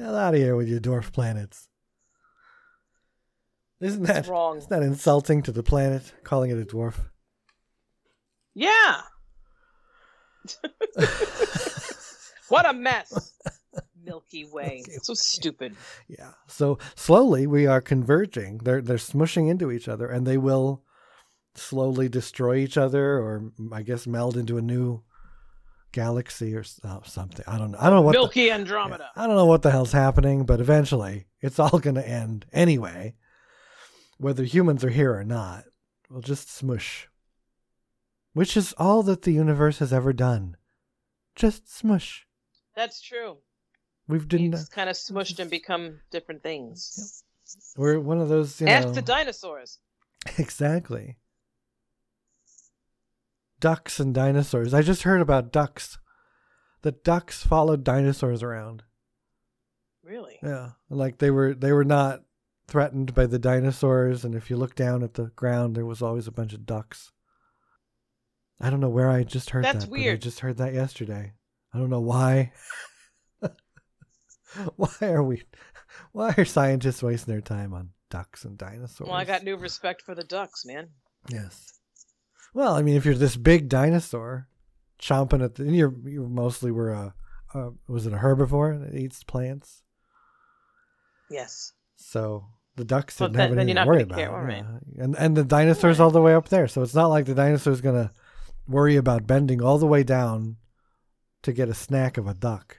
out of here with your dwarf planets. Isn't that it's wrong? Isn't that insulting to the planet? Calling it a dwarf. Yeah. What a mess. Milky Way. Milky Way. So stupid. Yeah. So slowly we are converging. They're they're smushing into each other, and they will slowly destroy each other, or I guess meld into a new galaxy or oh, something. I don't know. I don't know what Milky the, Andromeda. Yeah, I don't know what the hell's happening, but eventually it's all going to end anyway. Whether humans are here or not, we'll just smush. Which is all that the universe has ever done. Just smush. That's true. We've didn't uh, kind of smushed and become different things. Yep. We're one of those, you know. Ask the dinosaurs. Exactly. Ducks and dinosaurs. I just heard about ducks. The ducks followed dinosaurs around. Really? Yeah. Like they were they were not threatened by the dinosaurs, and if you look down at the ground, there was always a bunch of ducks. I don't know where I just heard That's that. That's weird. But I just heard that yesterday. I don't know why. Why are we? Why are scientists wasting their time on ducks and dinosaurs? Well, I got new respect for the ducks, man. Yes. Well, I mean, if you're this big dinosaur, chomping at the, and you're you mostly were a, a was it a herbivore that eats plants? Yes. So the ducks didn't well, have anything to worry about, care, right? yeah. and and the dinosaurs all, right. all the way up there. So it's not like the dinosaur's gonna worry about bending all the way down to get a snack of a duck.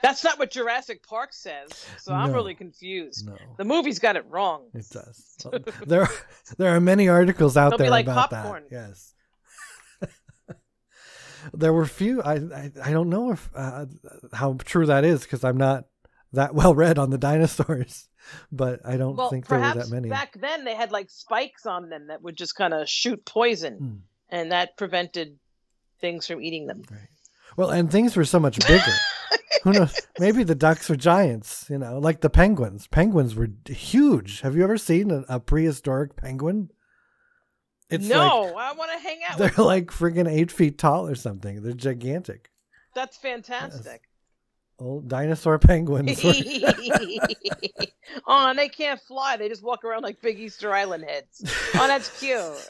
That's not what Jurassic Park says, so I'm no, really confused. No. The movie's got it wrong. It does. Well, there, are, there are many articles out It'll there be like about popcorn. That. Yes. There were few. I I, I don't know if uh, how true that is because I'm not that well read on the dinosaurs, but I don't well, think there were that many. Back then, they had like spikes on them that would just kind of shoot poison, hmm. and that prevented things from eating them. Right. Well, and things were so much bigger. Who knows? Maybe the ducks were giants, you know, like the penguins. Penguins were huge. Have you ever seen a, a prehistoric penguin? It's no, like, I want to hang out. They're with like friggin' eight feet tall or something. They're gigantic. That's fantastic. Yes. Old dinosaur penguins. Were... oh, and they can't fly. They just walk around like big Easter Island heads. Oh, that's cute.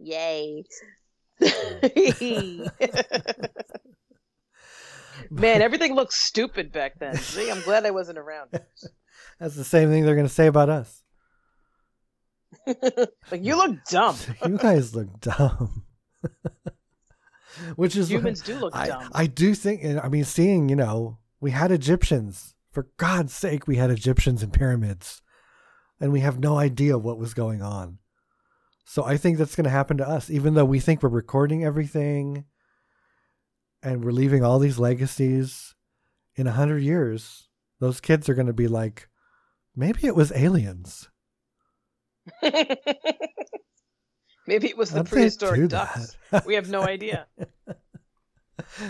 Yay. Man, everything looked stupid back then. See, I'm glad I wasn't around. That's the same thing they're going to say about us. Like, you look dumb. You guys look dumb. Which is humans do look I, dumb. I do think, I mean, seeing, you know, we had Egyptians. For God's sake, we had Egyptians and pyramids. And we have no idea what was going on. So I think that's going to happen to us, even though we think we're recording everything and we're leaving all these legacies. In a hundred years, those kids are going to be like, maybe it was aliens. Maybe it was the How'd prehistoric ducks. We have no idea.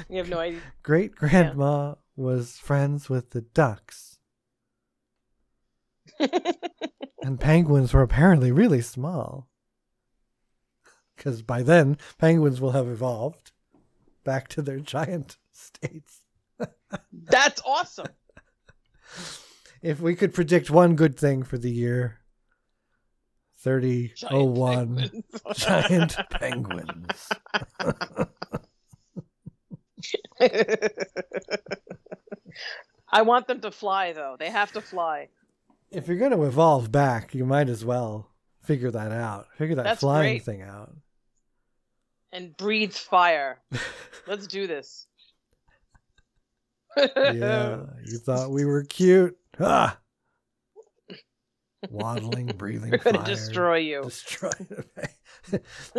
We have no idea. Great grandma yeah. was friends with the ducks. And penguins were apparently really small. Because by then, penguins will have evolved back to their giant states. That's awesome. If we could predict one good thing for the year thirty oh one, giant, giant penguins. I want them to fly, though. They have to fly. If you're going to evolve back, you might as well figure that out. Figure that That's flying great. Thing out. And breathes fire. Let's do this. Yeah, you thought we were cute. Ah! Waddling, breathing we're gonna fire. Destroy you. Destroy you.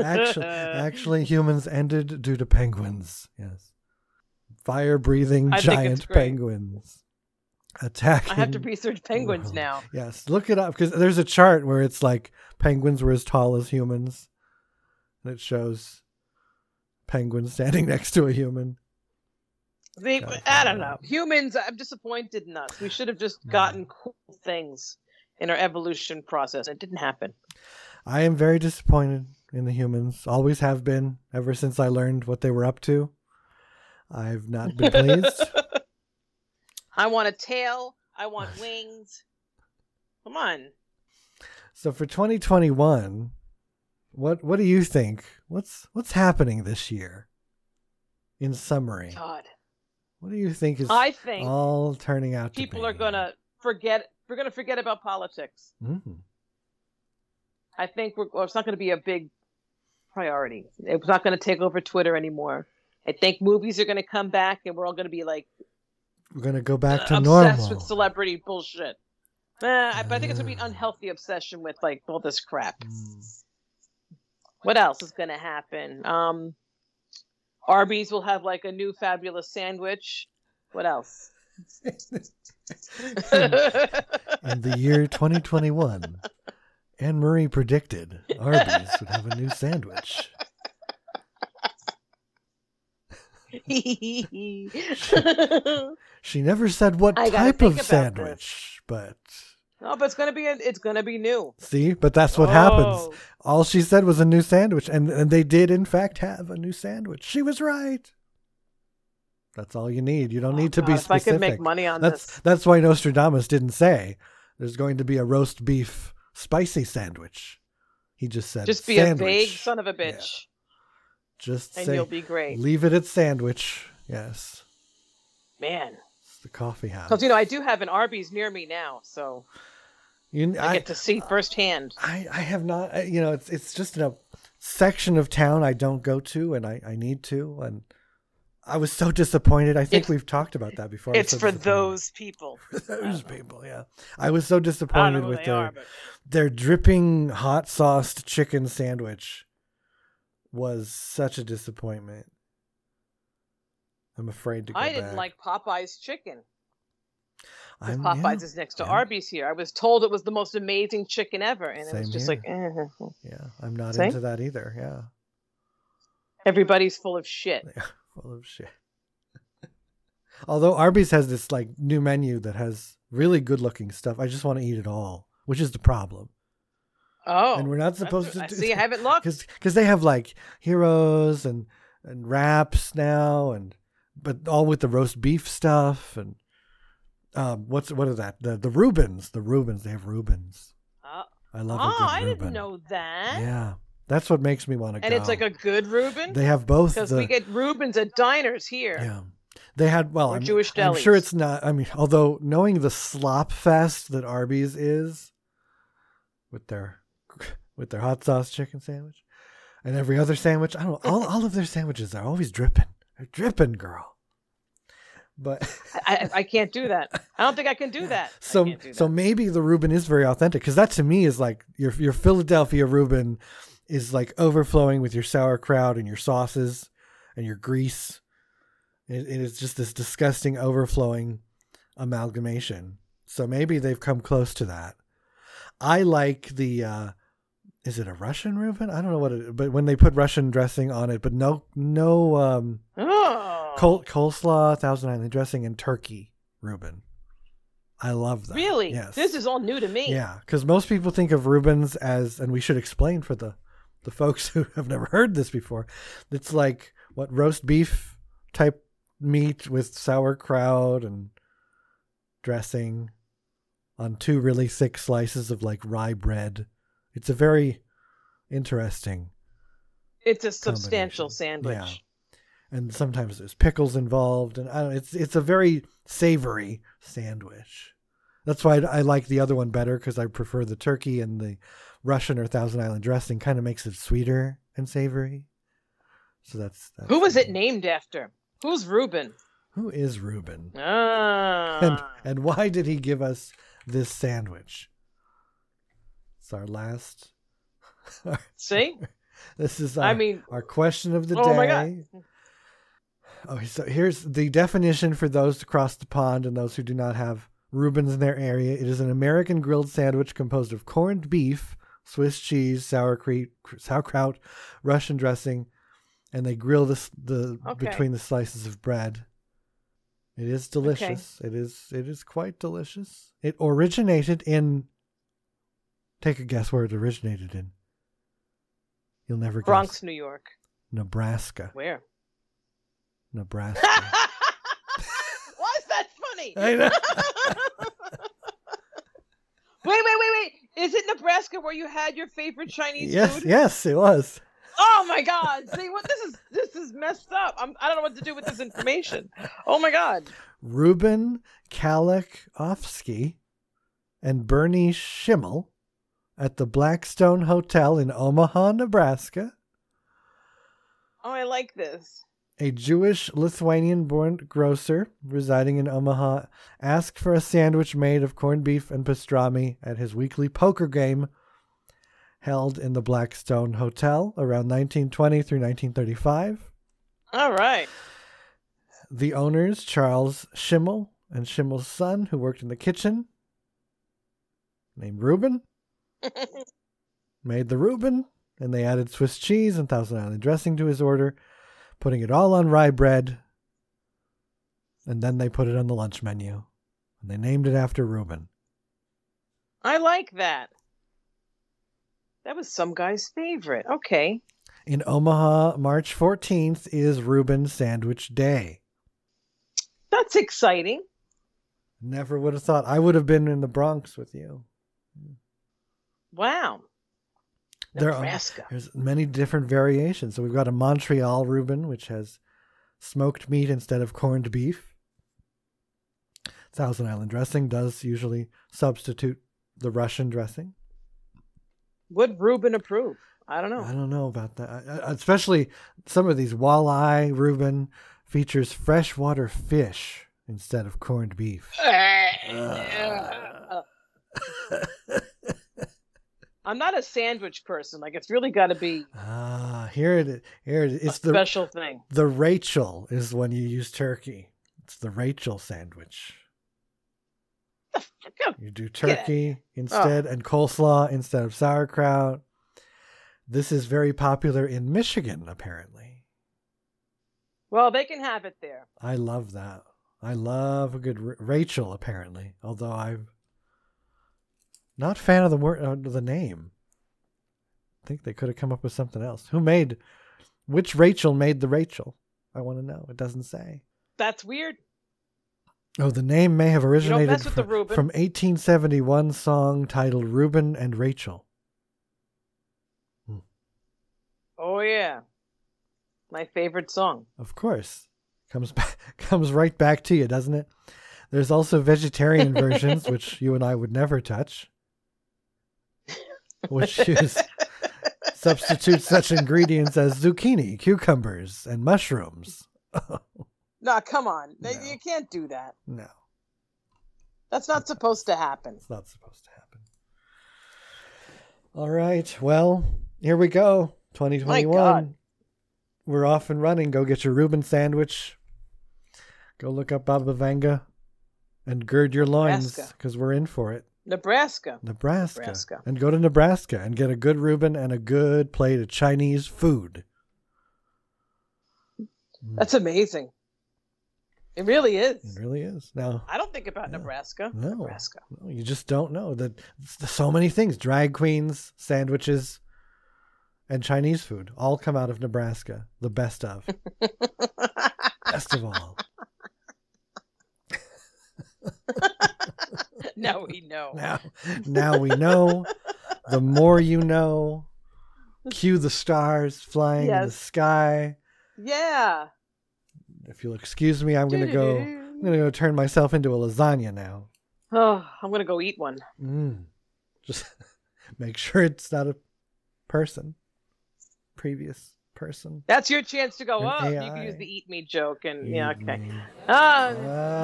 actually, actually, humans ended due to penguins. Yes. Fire-breathing I giant penguins. Attacking. I have to research penguins world. Now. Yes, look it up because there's a chart where it's like penguins were as tall as humans. And it shows... penguin standing next to a human. They, I don't know. Humans, I'm disappointed in us. We should have just gotten no. cool things in our evolution process. It didn't happen. I am very disappointed in the humans. Always have been, ever since I learned what they were up to. I've not been pleased. I want a tail. I want wings. Come on. So for twenty twenty-one, what what do you think? What's what's happening this year? In summary, God, what do you think is I think all turning out? People to be? are gonna forget. We're gonna forget about politics. Mm. I think we're, it's not gonna be a big priority. It's not gonna take over Twitter anymore. I think movies are gonna come back, and we're all gonna be like, we're gonna go back to uh, normal. Obsessed with celebrity bullshit. Eh, uh, but I think it's gonna be an unhealthy obsession with like all this crap. Mm. What else is gonna happen? Um. Arby's will have like a new fabulous sandwich. What else? In the year twenty twenty-one, Anne-Marie predicted Arby's would have a new sandwich. she, she never said what I type of sandwich, this. But no, but it's gonna be a, it's gonna be new. See, but that's what oh. happens. All she said was a new sandwich, and and they did in fact have a new sandwich. She was right. That's all you need. You don't oh, need to God, be specific. If I could make money on that's, this. That's why Nostradamus didn't say there's going to be a roast beef spicy sandwich. He just said just be sandwich. A vague son of a bitch. Yeah. Just and say, you'll be great. Leave it at sandwich. Yes. Man. The coffee house. Because, you know, I do have an Arby's near me now, so you, I, I get to see firsthand. I, I have not, you know, it's it's just in a section of town I don't go to, and I, I need to, and I was so disappointed. I think it's, we've talked about that before. It's so for those people. For those people, yeah. I was so disappointed with their, are, but... their dripping hot sauced chicken sandwich was such a disappointment. I'm afraid to go I didn't back. like Popeye's chicken. Popeye's yeah, is next to yeah. Arby's here. I was told it was the most amazing chicken ever, and Same it was just here. like, eh. yeah, I'm not Same? into that either. Yeah, everybody's full of shit. Yeah, full of shit. Although Arby's has this like new menu that has really good-looking stuff, I just want to eat it all, which is the problem. Oh, and we're not supposed to. I do see, I haven't looked because they have like heroes and and wraps now and. But all with the roast beef stuff and um, what's what is that? The the Reubens, the Reubens. They have Reubens. Uh, I love. Oh, a good I Reuben. didn't know that. Yeah, that's what makes me want to. And go. And it's like a good Reuben. They have both because the, we get Reubens at diners here. Yeah, they had well. Or I'm, Jewish delis. I'm sure it's not. I mean, although knowing the slop fest that Arby's is, with their with their hot sauce chicken sandwich, and every other sandwich, I don't know. All all of their sandwiches are always dripping. They're dripping, girl. But I, I can't do that. I don't think I can do that. So, do that. so maybe the Reuben is very authentic because that to me is like your your Philadelphia Reuben is like overflowing with your sauerkraut and your sauces and your grease. It, it is just this disgusting overflowing amalgamation. So maybe they've come close to that. I like the. Uh, Is it a Russian Reuben? I don't know what it is, but when they put Russian dressing on it, but no, no, um, oh. col- coleslaw, Thousand Island dressing, and turkey Reuben. I love that. Really? Yes. This is all new to me. Yeah, because most people think of Reubens as, and we should explain for the, the folks who have never heard this before, it's like what roast beef type meat with sauerkraut and dressing on two really thick slices of like rye bread. It's a very interesting. It's a substantial sandwich. Yeah. And sometimes there's pickles involved. And I don't, it's it's a very savory sandwich. That's why I, I like the other one better because I prefer the turkey, and the Russian or Thousand Island dressing kind of makes it sweeter and savory. So that's, that's Who was it named after? Who's Reuben? Who is Reuben? Ah. And, and why did he give us this sandwich? It's our last. Our, See, this is. Our, I mean, our question of the oh day. Oh my God! Oh, so here's the definition for those across the pond and those who do not have Reubens in their area. It is an American grilled sandwich composed of corned beef, Swiss cheese, sauerkraut, Russian dressing, and they grill the the okay. between the slices of bread. It is delicious. Okay. It is. It is quite delicious. It originated in. Take a guess where it originated in. You'll never guess. Bronx, New York. Nebraska. Where? Nebraska. Why is that funny? I know. Alaska where you had your favorite Chinese yes, food? Yes, yes, it was. Oh my God! See what this is? This is messed up. I'm, I don't know what to do with this information. Oh my God! Ruben Kalikofsky and Bernie Schimmel at the Blackstone Hotel in Omaha, Nebraska. Oh, I like this. A Jewish Lithuanian-born grocer residing in Omaha asked for a sandwich made of corned beef and pastrami at his weekly poker game held in the Blackstone Hotel around nineteen twenty through nineteen thirty-five. All right. The owners, Charles Schimmel and Schimmel's son, who worked in the kitchen, named Reuben, made the Reuben, and they added Swiss cheese and Thousand Island dressing to his order, putting it all on rye bread, and then they put it on the lunch menu, and they named it after Reuben. I like that. That was some guy's favorite. Okay. In Omaha, March fourteenth is Reuben Sandwich Day. That's exciting. Never would have thought. I would have been in the Bronx with you. Wow. There Nebraska. Are, there's many different variations. So we've got a Montreal Reuben, which has smoked meat instead of corned beef. Thousand Island dressing does usually substitute the Russian dressing. Would Reuben approve? I don't know. I don't know about that. I, I, especially some of these walleye Reuben features freshwater fish instead of corned beef. uh. I'm not a sandwich person. Like, it's really got to be. Ah, here it is. Here it is. It's the special thing. The Rachel is when you use turkey. It's the Rachel sandwich. You do turkey instead oh. and coleslaw instead of sauerkraut. This is very popular in Michigan, apparently. Well, they can have it there. I love that. I love a good R- Rachel, apparently, although I'm not a fan of the word, uh, the name. I think they could have come up with something else. Who made, which Rachel made the Rachel? I want to know. It doesn't say. That's weird. Oh, the name may have originated from, from eighteen seventy-one song titled Reuben and Rachel. Hmm. Oh, yeah. My favorite song. Of course. Comes back, comes right back to you, doesn't it? There's also vegetarian versions, which you and I would never touch, which use, substitute such ingredients as zucchini, cucumbers, and mushrooms. No, come on. No. You can't do that. No. That's not supposed to happen. It's not supposed to happen. All right. Well, here we go. twenty twenty-one. My God. We're off and running. Go get your Reuben sandwich. Go look up Baba Vanga and gird your loins because we're in for it. Nebraska. Nebraska. Nebraska. And go to Nebraska and get a good Reuben and a good plate of Chinese food. That's amazing. It really is. It really is. Now I don't think about yeah, Nebraska. No, Nebraska. No, you just don't know that so many things: drag queens, sandwiches, and Chinese food all come out of Nebraska. The best of, best of all. Now we know. Now, now we know. The more you know. Cue the stars flying yes. in the sky. Yeah. If you'll excuse me, I'm gonna go. I'm gonna go turn myself into a lasagna now. Oh, I'm gonna go eat one. Mm. Just make sure it's not a person, previous person. That's your chance to go. An oh, A I. You can use the "eat me" joke, and yeah, okay. Uh,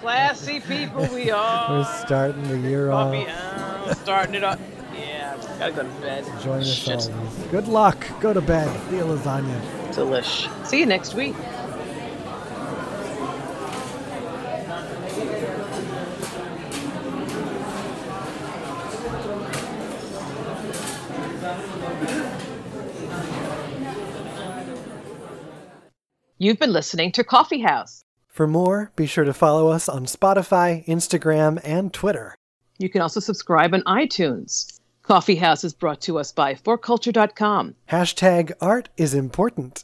classy people we are. We're starting the year Coffee off. Out, starting it off. Yeah, gotta go to bed. Join us all. Good luck. Go to bed. Be a lasagna. Delish. See you next week. You've been listening to Coffeehouse. For more, be sure to follow us on Spotify, Instagram, and Twitter. You can also subscribe on iTunes. Coffeehouse is brought to us by four culture dot com. Hashtag art is important.